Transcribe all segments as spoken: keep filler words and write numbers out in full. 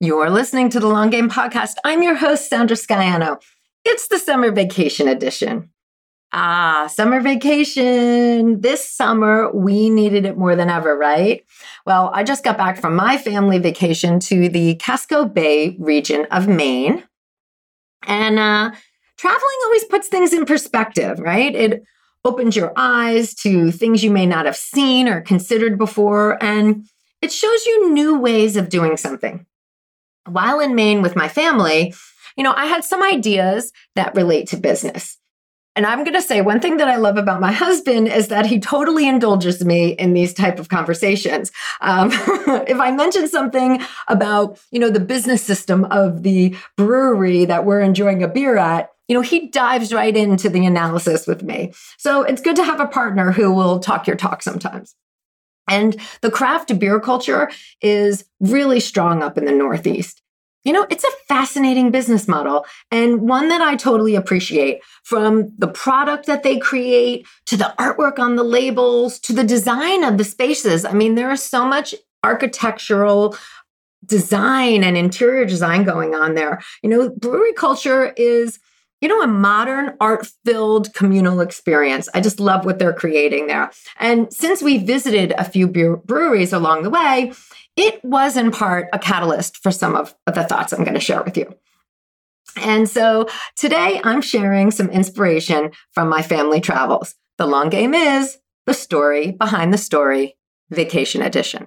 You're listening to The Long Game Podcast. I'm your host, Sandra Sciano. It's the summer vacation edition. Ah, summer vacation. This summer, we needed it more than ever, right? Well, I just got back from my family vacation to the Casco Bay region of Maine. And uh, traveling always puts things in perspective, right? It opens your eyes to things you may not have seen or considered before, and it shows you new ways of doing something. While in Maine with my family, you know, I had some ideas that relate to business. And I'm going to say one thing that I love about my husband is that he totally indulges me in these type of conversations. Um, if I mention something about, you know, the business system of the brewery that we're enjoying a beer at, you know, he dives right into the analysis with me. So it's good to have a partner who will talk your talk sometimes. And the craft beer culture is really strong up in the Northeast. You know, it's a fascinating business model and one that I totally appreciate, from the product that they create to the artwork on the labels to the design of the spaces. I mean, there is so much architectural design and interior design going on there. You know, brewery culture is, you know, a modern art-filled communal experience. I just love what they're creating there. And since we visited a few breweries along the way, it was in part a catalyst for some of the thoughts I'm going to share with you. And so today I'm sharing some inspiration from my family travels. The long game is the story behind the story, vacation edition.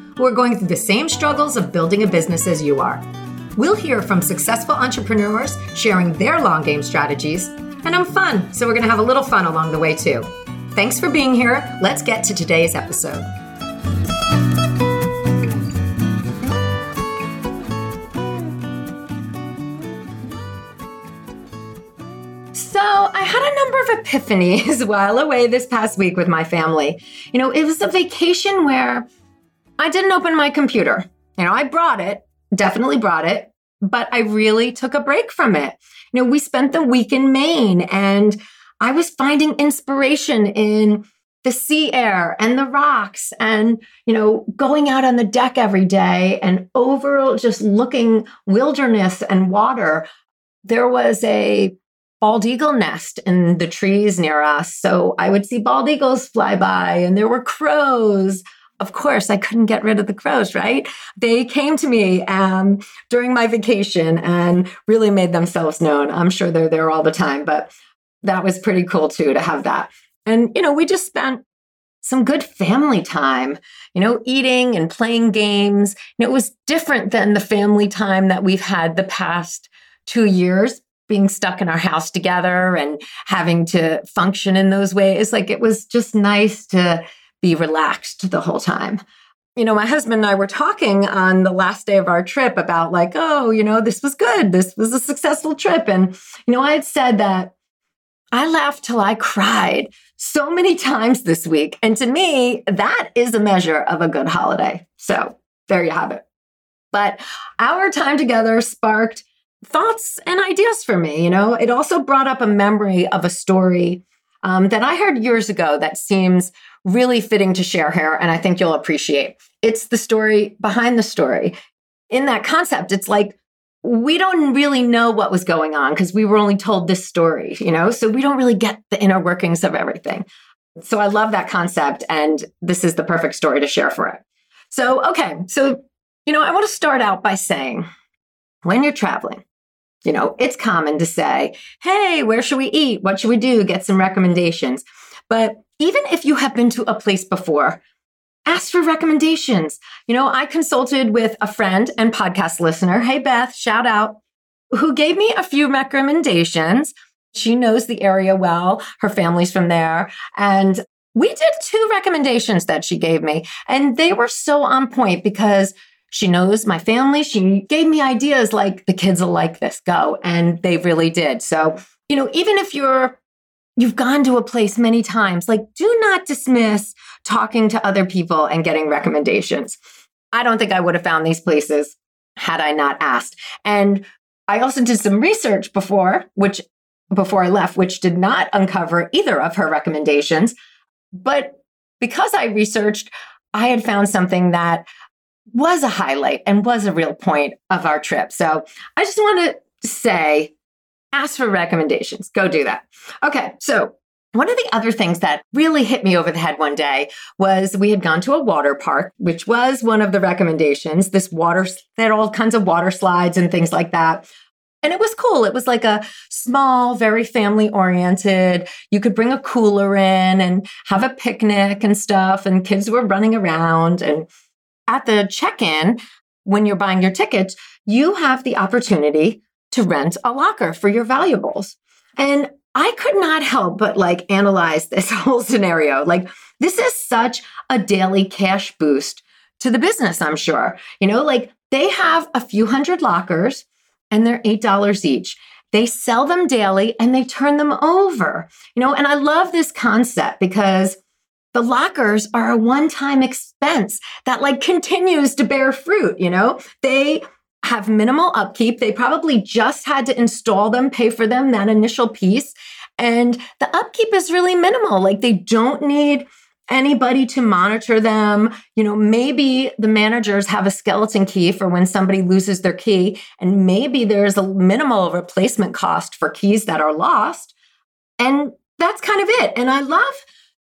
who are going through the same struggles of building a business as you are. We'll hear from successful entrepreneurs sharing their long game strategies, and I'm fun, so we're going to have a little fun along the way too. Thanks for being here. Let's get to today's episode. So I had a number of epiphanies while away this past week with my family. You know, it was a vacation where I didn't open my computer. You know, I brought it. Definitely brought it, but I really took a break from it. You know, we spent the week in Maine, and I was finding inspiration in the sea air and the rocks and, you know, going out on the deck every day and overall just looking wilderness and water. There was a bald eagle nest in the trees near us, so I would see bald eagles fly by, and there were crows. Of course, I couldn't get rid of the crows, right? They came to me um, during my vacation and really made themselves known. I'm sure they're there all the time, but that was pretty cool too, to have that. And, you know, we just spent some good family time, you know, eating and playing games. And it was different than the family time that we've had the past two years, being stuck in our house together and having to function in those ways. Like, it was just nice to be relaxed the whole time. You know, my husband and I were talking on the last day of our trip about, like, oh, you know, this was good. This was a successful trip. And, you know, I had said that I laughed till I cried so many times this week. And to me, that is a measure of a good holiday. So there you have it. But our time together sparked thoughts and ideas for me. You know, it also brought up a memory of a story um, that I heard years ago that seems really fitting to share here, and I think you'll appreciate. It's the story behind the story. In that concept, it's like, we don't really know what was going on because we were only told this story, you know? So we don't really get the inner workings of everything. So I love that concept, and this is the perfect story to share for it. So, okay. So, you know, I want to start out by saying, when you're traveling, you know, it's common to say, hey, where should we eat? What should we do? Get some recommendations. But even if you have been to a place before, ask for recommendations. You know, I consulted with a friend and podcast listener, hey Beth, shout out, who gave me a few recommendations. She knows the area well, her family's from there, and We did two recommendations that she gave me, and they were so on point because she knows my family. She gave me ideas like, the kids will like this, go. And they really did. So, you know, even if you're, you've gone to a place many times, like, do not dismiss talking to other people and getting recommendations. I don't think I would have found these places had I not asked. And I also did some research before, which before I left, which did not uncover either of her recommendations. But because I researched, I had found something that was a highlight and was a real point of our trip. So I just want to say, ask for recommendations. Go do that. Okay. So one of the other things that really hit me over the head one day was we had gone to a water park, which was one of the recommendations. This water, there are all kinds of water slides and things like that. And it was cool. It was like a small, very family-oriented. You could bring a cooler in and have a picnic and stuff, and kids were running around. And at the check-in, when you're buying your tickets, you have the opportunity to rent a locker for your valuables. And I could not help but like analyze this whole scenario. Like, this is such a daily cash boost to the business, I'm sure. You know, like, they have a few hundred lockers, and they're eight dollars each. They sell them daily and they turn them over. You know, and I love this concept because the lockers are a one-time expense that like continues to bear fruit, you know? They have minimal upkeep. They probably just had to install them, pay for them, that initial piece. And the upkeep is really minimal. Like, they don't need anybody to monitor them. You know, maybe the managers have a skeleton key for when somebody loses their key, and maybe there's a minimal replacement cost for keys that are lost. And that's kind of it. And I love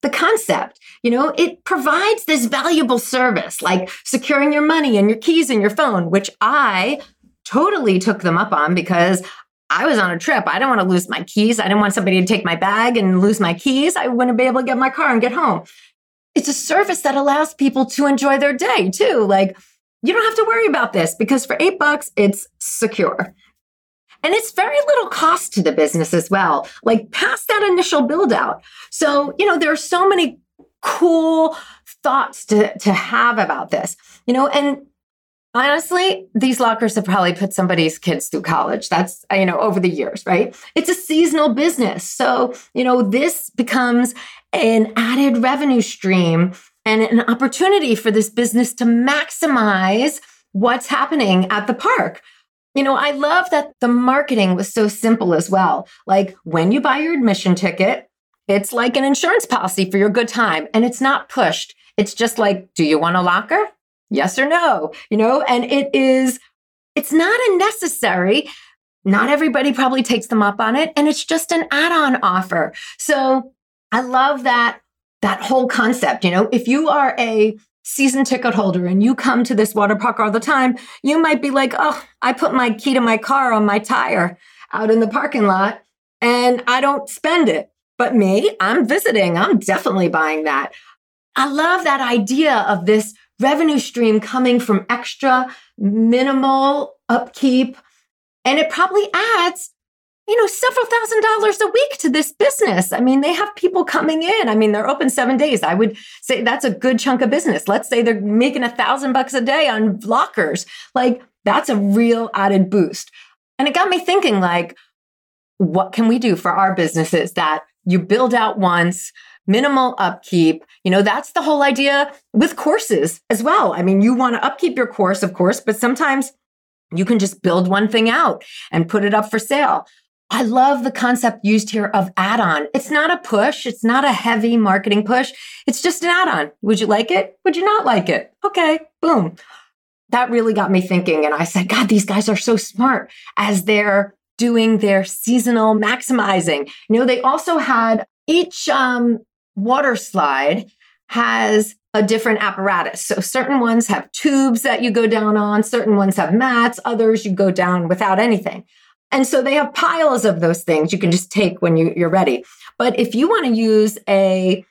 the concept. You know, it provides this valuable service, like securing your money and your keys and your phone, which I totally took them up on because I was on a trip. I don't want to lose my keys. I didn't want somebody to take my bag and lose my keys. I wouldn't be able to get my car and get home. It's a service that allows people to enjoy their day too. Like, you don't have to worry about this because for eight bucks, it's secure. And it's very little cost to the business as well, like past that initial build out. So, you know, there are so many cool thoughts to, to have about this, you know, and honestly, these lockers have probably put somebody's kids through college. That's, you know, over the years, right? It's a seasonal business. So, you know, this becomes an added revenue stream and an opportunity for this business to maximize what's happening at the park. You know, I love that the marketing was so simple as well. Like, when you buy your admission ticket, it's like an insurance policy for your good time, and it's not pushed. It's just like, do you want a locker? Yes or no, you know, and it is, it's not unnecessary. Not everybody probably takes them up on it. And it's just an add-on offer. So I love that, that whole concept. You know, if you are a season ticket holder and you come to this water park all the time, you might be like, oh, I put my key to my car on my tire out in the parking lot and I don't spend it. But me, I'm visiting. I'm definitely buying that. I love that idea of this revenue stream coming from extra minimal upkeep. And it probably adds, you know, several thousand dollars a week to this business. I mean, they have people coming in. I mean, they're open seven days. I would say that's a good chunk of business. Let's say they're making a thousand bucks a day on lockers. Like, that's a real added boost. And it got me thinking, like, what can we do for our businesses that you build out once, minimal upkeep? You know, that's the whole idea with courses as well. I mean, you want to upkeep your course, of course, but sometimes you can just build one thing out and put it up for sale. I love the concept used here of add-on. It's not a push. It's not a heavy marketing push. It's just an add-on. Would you like it? Would you not like it? Okay, boom. That really got me thinking. And I said, God, these guys are so smart as they're doing their seasonal maximizing. You know, they also had each, um, water slide has a different apparatus. So certain ones have tubes that you go down on, certain ones have mats, others you go down without anything. And so they have piles of those things you can just take when you, you're ready. But if you want to use a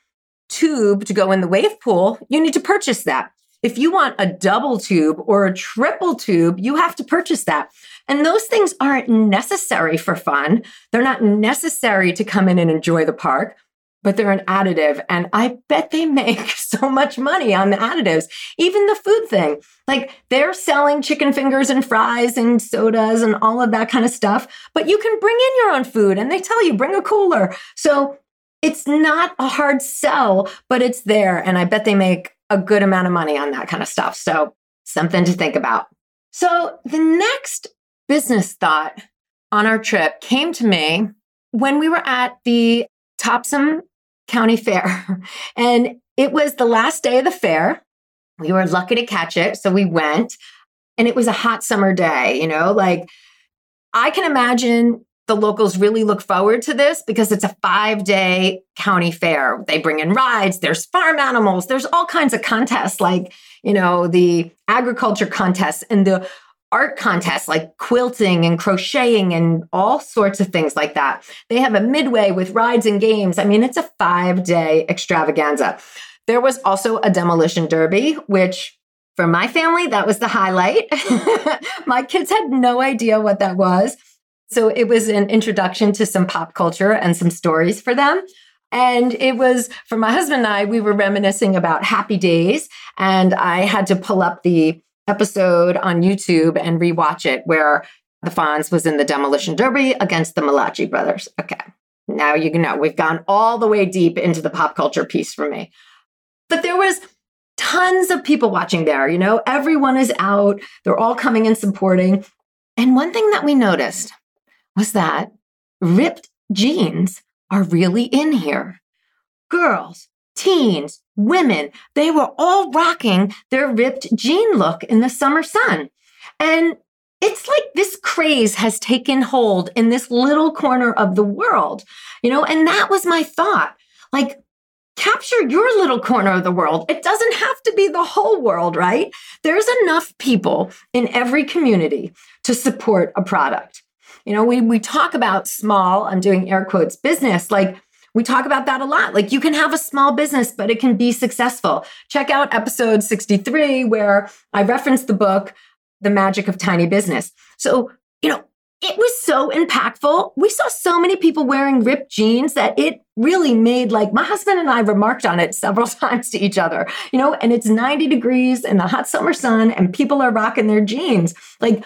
tube to go in the wave pool, you need to purchase that. If you want a double tube or a triple tube, you have to purchase that. And those things aren't necessary for fun. They're not necessary to come in and enjoy the park. but they're an additive. And I bet they make so much money on the additives, even the food thing. Like they're selling chicken fingers and fries and sodas and all of that kind of stuff, but you can bring in your own food and they tell you bring a cooler. So it's not a hard sell, but it's there. And I bet they make a good amount of money on that kind of stuff. So something to think about. So the next business thought on our trip came to me when we were at the Topsham County Fair. And it was the last day of the fair. We were lucky to catch it. So we went and it was a hot summer day. You know, like I can imagine the locals really look forward to this because it's a five-day county fair. They bring in rides, there's farm animals, there's all kinds of contests like, you know, the agriculture contests and the art contests like quilting and crocheting and all sorts of things like that. They have a midway with rides and games. I mean, it's a five-day extravaganza. There was also a demolition derby, which for my family, that was the highlight. My kids had no idea what that was. So it was an introduction to some pop culture and some stories for them. And it was, for my husband and I, we were reminiscing about Happy Days. And I had to pull up the episode on YouTube and rewatch it where the Fonz was in the demolition derby against the Malachi brothers. Okay. Now you know, we've gone all the way deep into the pop culture piece for me. But there was tons of people watching there. You know, everyone is out. They're all coming and supporting. And one thing that we noticed was that ripped jeans are really in here. Girls, teens, women, they were all rocking their ripped jean look in the summer sun. And it's like this craze has taken hold in this little corner of the world, you know, and that was my thought. Like, capture your little corner of the world. It doesn't have to be the whole world, right? There's enough people in every community to support a product. You know, we we talk about small, I'm doing air quotes, business. Like we talk about that a lot. Like you can have a small business, but it can be successful. Check out episode sixty-three, where I referenced the book, The Magic of Tiny Business. So, you know, it was so impactful. We saw so many people wearing ripped jeans that it really made, like, my husband and I remarked on it several times to each other, you know, and it's ninety degrees in the hot summer sun and people are rocking their jeans. Like,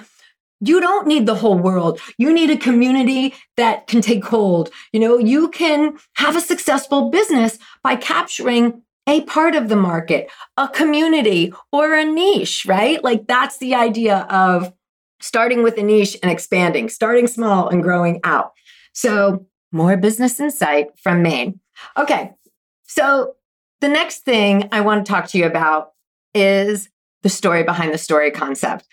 you don't need the whole world. You need a community that can take hold. You know, you can have a successful business by capturing a part of the market, a community, or a niche, right? Like that's the idea of starting with a niche and expanding, starting small and growing out. So more business insight from Maine. Okay. So the next thing I want to talk to you about is the story behind the story concept.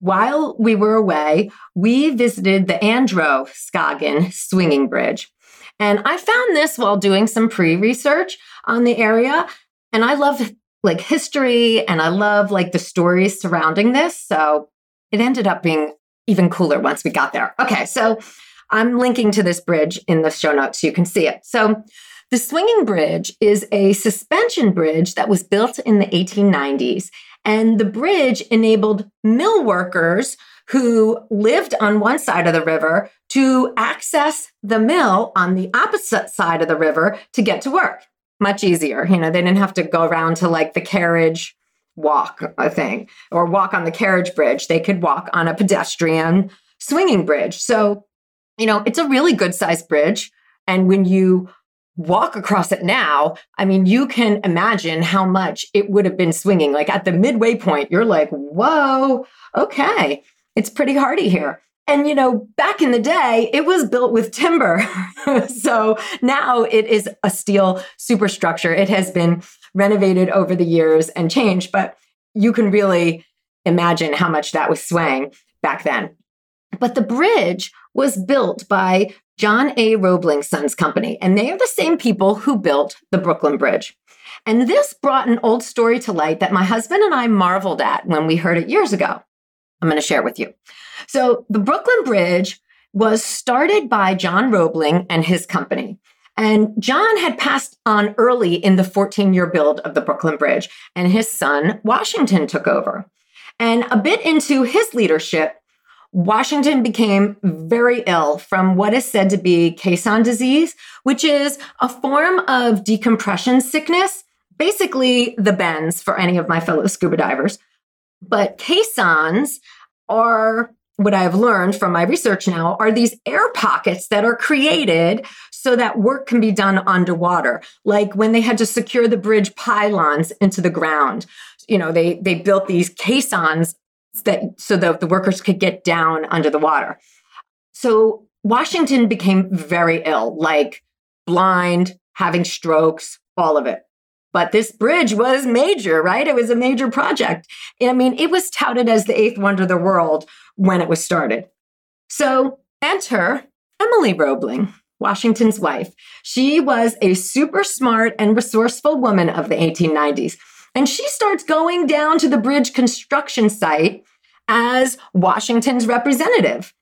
While we were away, we visited the Androscoggin Swinging Bridge. And I found this while doing some pre-research on the area. And I love like history and I love like the stories surrounding this. So it ended up being even cooler once we got there. Okay, so I'm linking to this bridge in the show notes so you can see it. So the Swinging Bridge is a suspension bridge that was built in the eighteen nineties. And the bridge enabled mill workers who lived on one side of the river to access the mill on the opposite side of the river to get to work. Much easier. You know, they didn't have to go around to like the carriage walk thing or walk on the carriage bridge. They could walk on a pedestrian swinging bridge. So, you know, it's a really good sized bridge. And when you walk across it now, I mean, you can imagine how much it would have been swinging. Like at the midway point, you're like, whoa, okay, it's pretty hardy here. And, you know, back in the day, it was built with timber. So now it is a steel superstructure. It has been renovated over the years and changed, but you can really imagine how much that was swaying back then. But the bridge was built by John A. Roebling Sons Company, and they are the same people who built the Brooklyn Bridge. And this brought an old story to light that my husband and I marveled at when we heard it years ago. I'm going to share with you. So the Brooklyn Bridge was started by John Roebling and his company. And John had passed on early in the fourteen-year build of the Brooklyn Bridge, and his son, Washington, took over. And a bit into his leadership, Washington became very ill from what is said to be Caisson disease, which is a form of decompression sickness, basically the bends for any of my fellow scuba divers. But caissons are, what I've learned from my research now, are these air pockets that are created so that work can be done underwater. Like when they had to secure the bridge pylons into the ground, you know, they, they built these caissons that so that the workers could get down under the water. So Washington became very ill, like blind, having strokes, all of it. But this bridge was major, right? It was a major project. I mean, it was touted as the eighth wonder of the world when it was started. So enter Emily Roebling, Washington's wife. She was a super smart and resourceful woman of the eighteen nineties. And she starts going down to the bridge construction site as Washington's representative.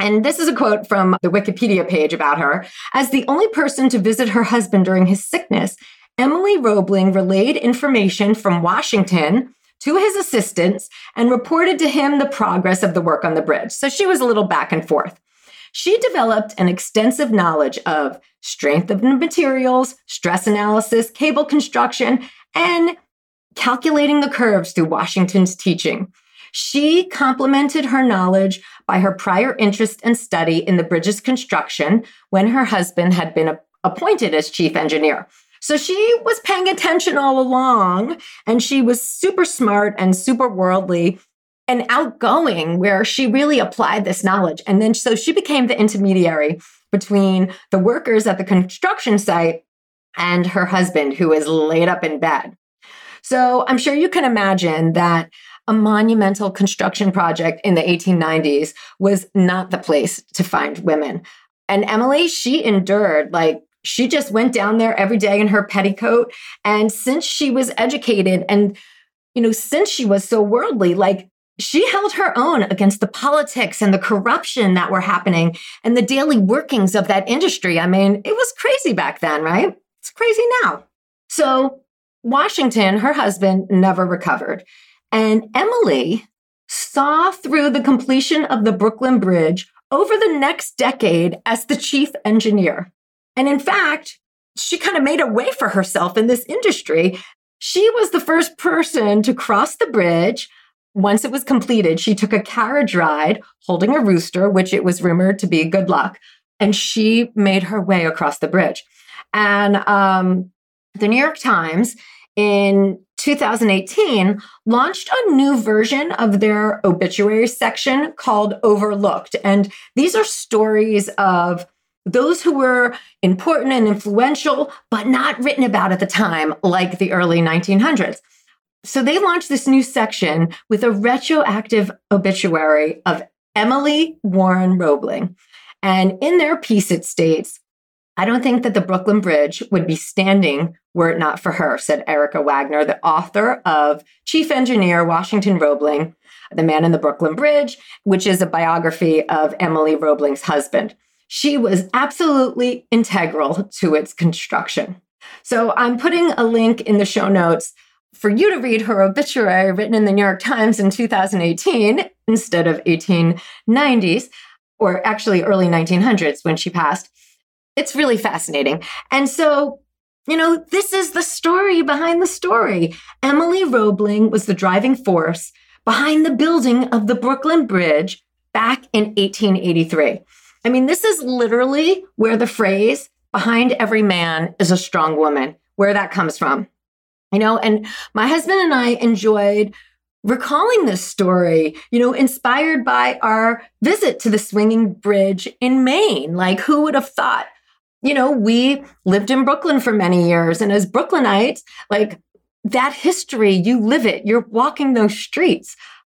And this is a quote from the Wikipedia page about her. As the only person to visit her husband during his sickness, Emily Roebling relayed information from Washington to his assistants and reported to him the progress of the work on the bridge. So she was a little back and forth. She developed an extensive knowledge of strength of materials, stress analysis, cable construction, and calculating the curves through Washington's teaching. She complemented her knowledge by her prior interest and study in the bridge's construction when her husband had been appointed as chief engineer. So she was paying attention all along, and she was super smart and super worldly and outgoing, where she really applied this knowledge. And then so she became the intermediary between the workers at the construction site and her husband, who is laid up in bed. So I'm sure you can imagine that a monumental construction project in the eighteen nineties was not the place to find women. And Emily, she endured, like, she just went down there every day in her petticoat. And since she was educated and, you know, since she was so worldly, like, she held her own against the politics and the corruption that were happening and the daily workings of that industry. I mean, it was crazy back then, right? It's crazy now. So Washington, her husband, never recovered. And Emily saw through the completion of the Brooklyn Bridge over the next decade as the chief engineer. And in fact, she kind of made a way for herself in this industry. She was the first person to cross the bridge. Once it was completed, she took a carriage ride holding a rooster, which it was rumored to be good luck. And she made her way across the bridge. And um, the New York Times in two thousand eighteen launched a new version of their obituary section called Overlooked. And these are stories of those who were important and influential, but not written about at the time, like the early nineteen hundreds. So they launched this new section with a retroactive obituary of Emily Warren Roebling. And in their piece, it states, "I don't think that the Brooklyn Bridge would be standing were it not for her," said Erica Wagner, the author of Chief Engineer Washington Roebling, The Man in the Brooklyn Bridge, which is a biography of Emily Roebling's husband. She was absolutely integral to its construction. So I'm putting a link in the show notes for you to read her obituary written in the New York Times in two thousand eighteen instead of eighteen nineties, or actually early nineteen hundreds when she passed. It's really fascinating. And so, you know, this is the story behind the story. Emily Roebling was the driving force behind the building of the Brooklyn Bridge back in eighteen eighty-three. I mean, this is literally where the phrase "behind every man is a strong woman," where that comes from, you know, and my husband and I enjoyed recalling this story, you know, inspired by our visit to the Swinging Bridge in Maine. Like, who would have thought? You know, we lived in Brooklyn for many years. And as Brooklynites, like, that history, you live it, you're walking those streets.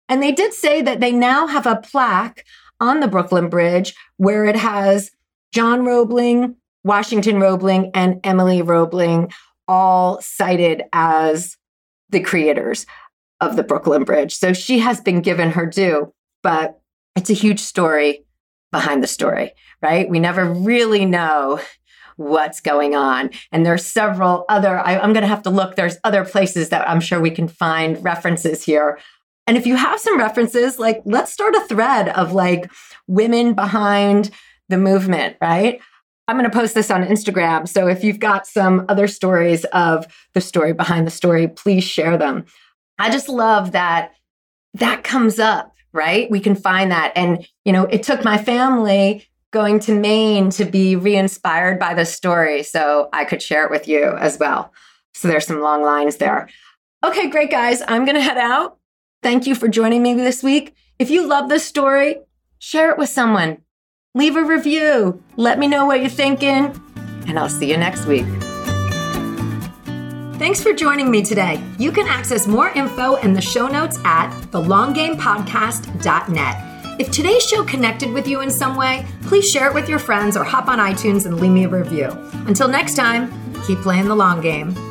And they did say that they now have a plaque on the Brooklyn Bridge where it has John Roebling, Washington Roebling, and Emily Roebling all cited as the creators of the Brooklyn Bridge. So she has been given her due, but it's a huge story behind the story, right? We never really know what's going on. And there's several other, I, I'm going to have to look, there's other places that I'm sure we can find references here. And if you have some references, like, let's start a thread of like women behind the movement, right? I'm going to post this on Instagram. So if you've got some other stories of the story behind the story, please share them. I just love that that comes up, right? We can find that. And, you know, it took my family going to Maine to be re-inspired by this story. So I could share it with you as well. So there's some long lines there. Okay, great, guys. I'm going to head out. Thank you for joining me this week. If you love this story, share it with someone. Leave a review. Let me know what you're thinking, and I'll see you next week. Thanks for joining me today. You can access more info and the show notes at the long game podcast dot net. If today's show connected with you in some way, please share it with your friends or hop on iTunes and leave me a review. Until next time, keep playing the long game.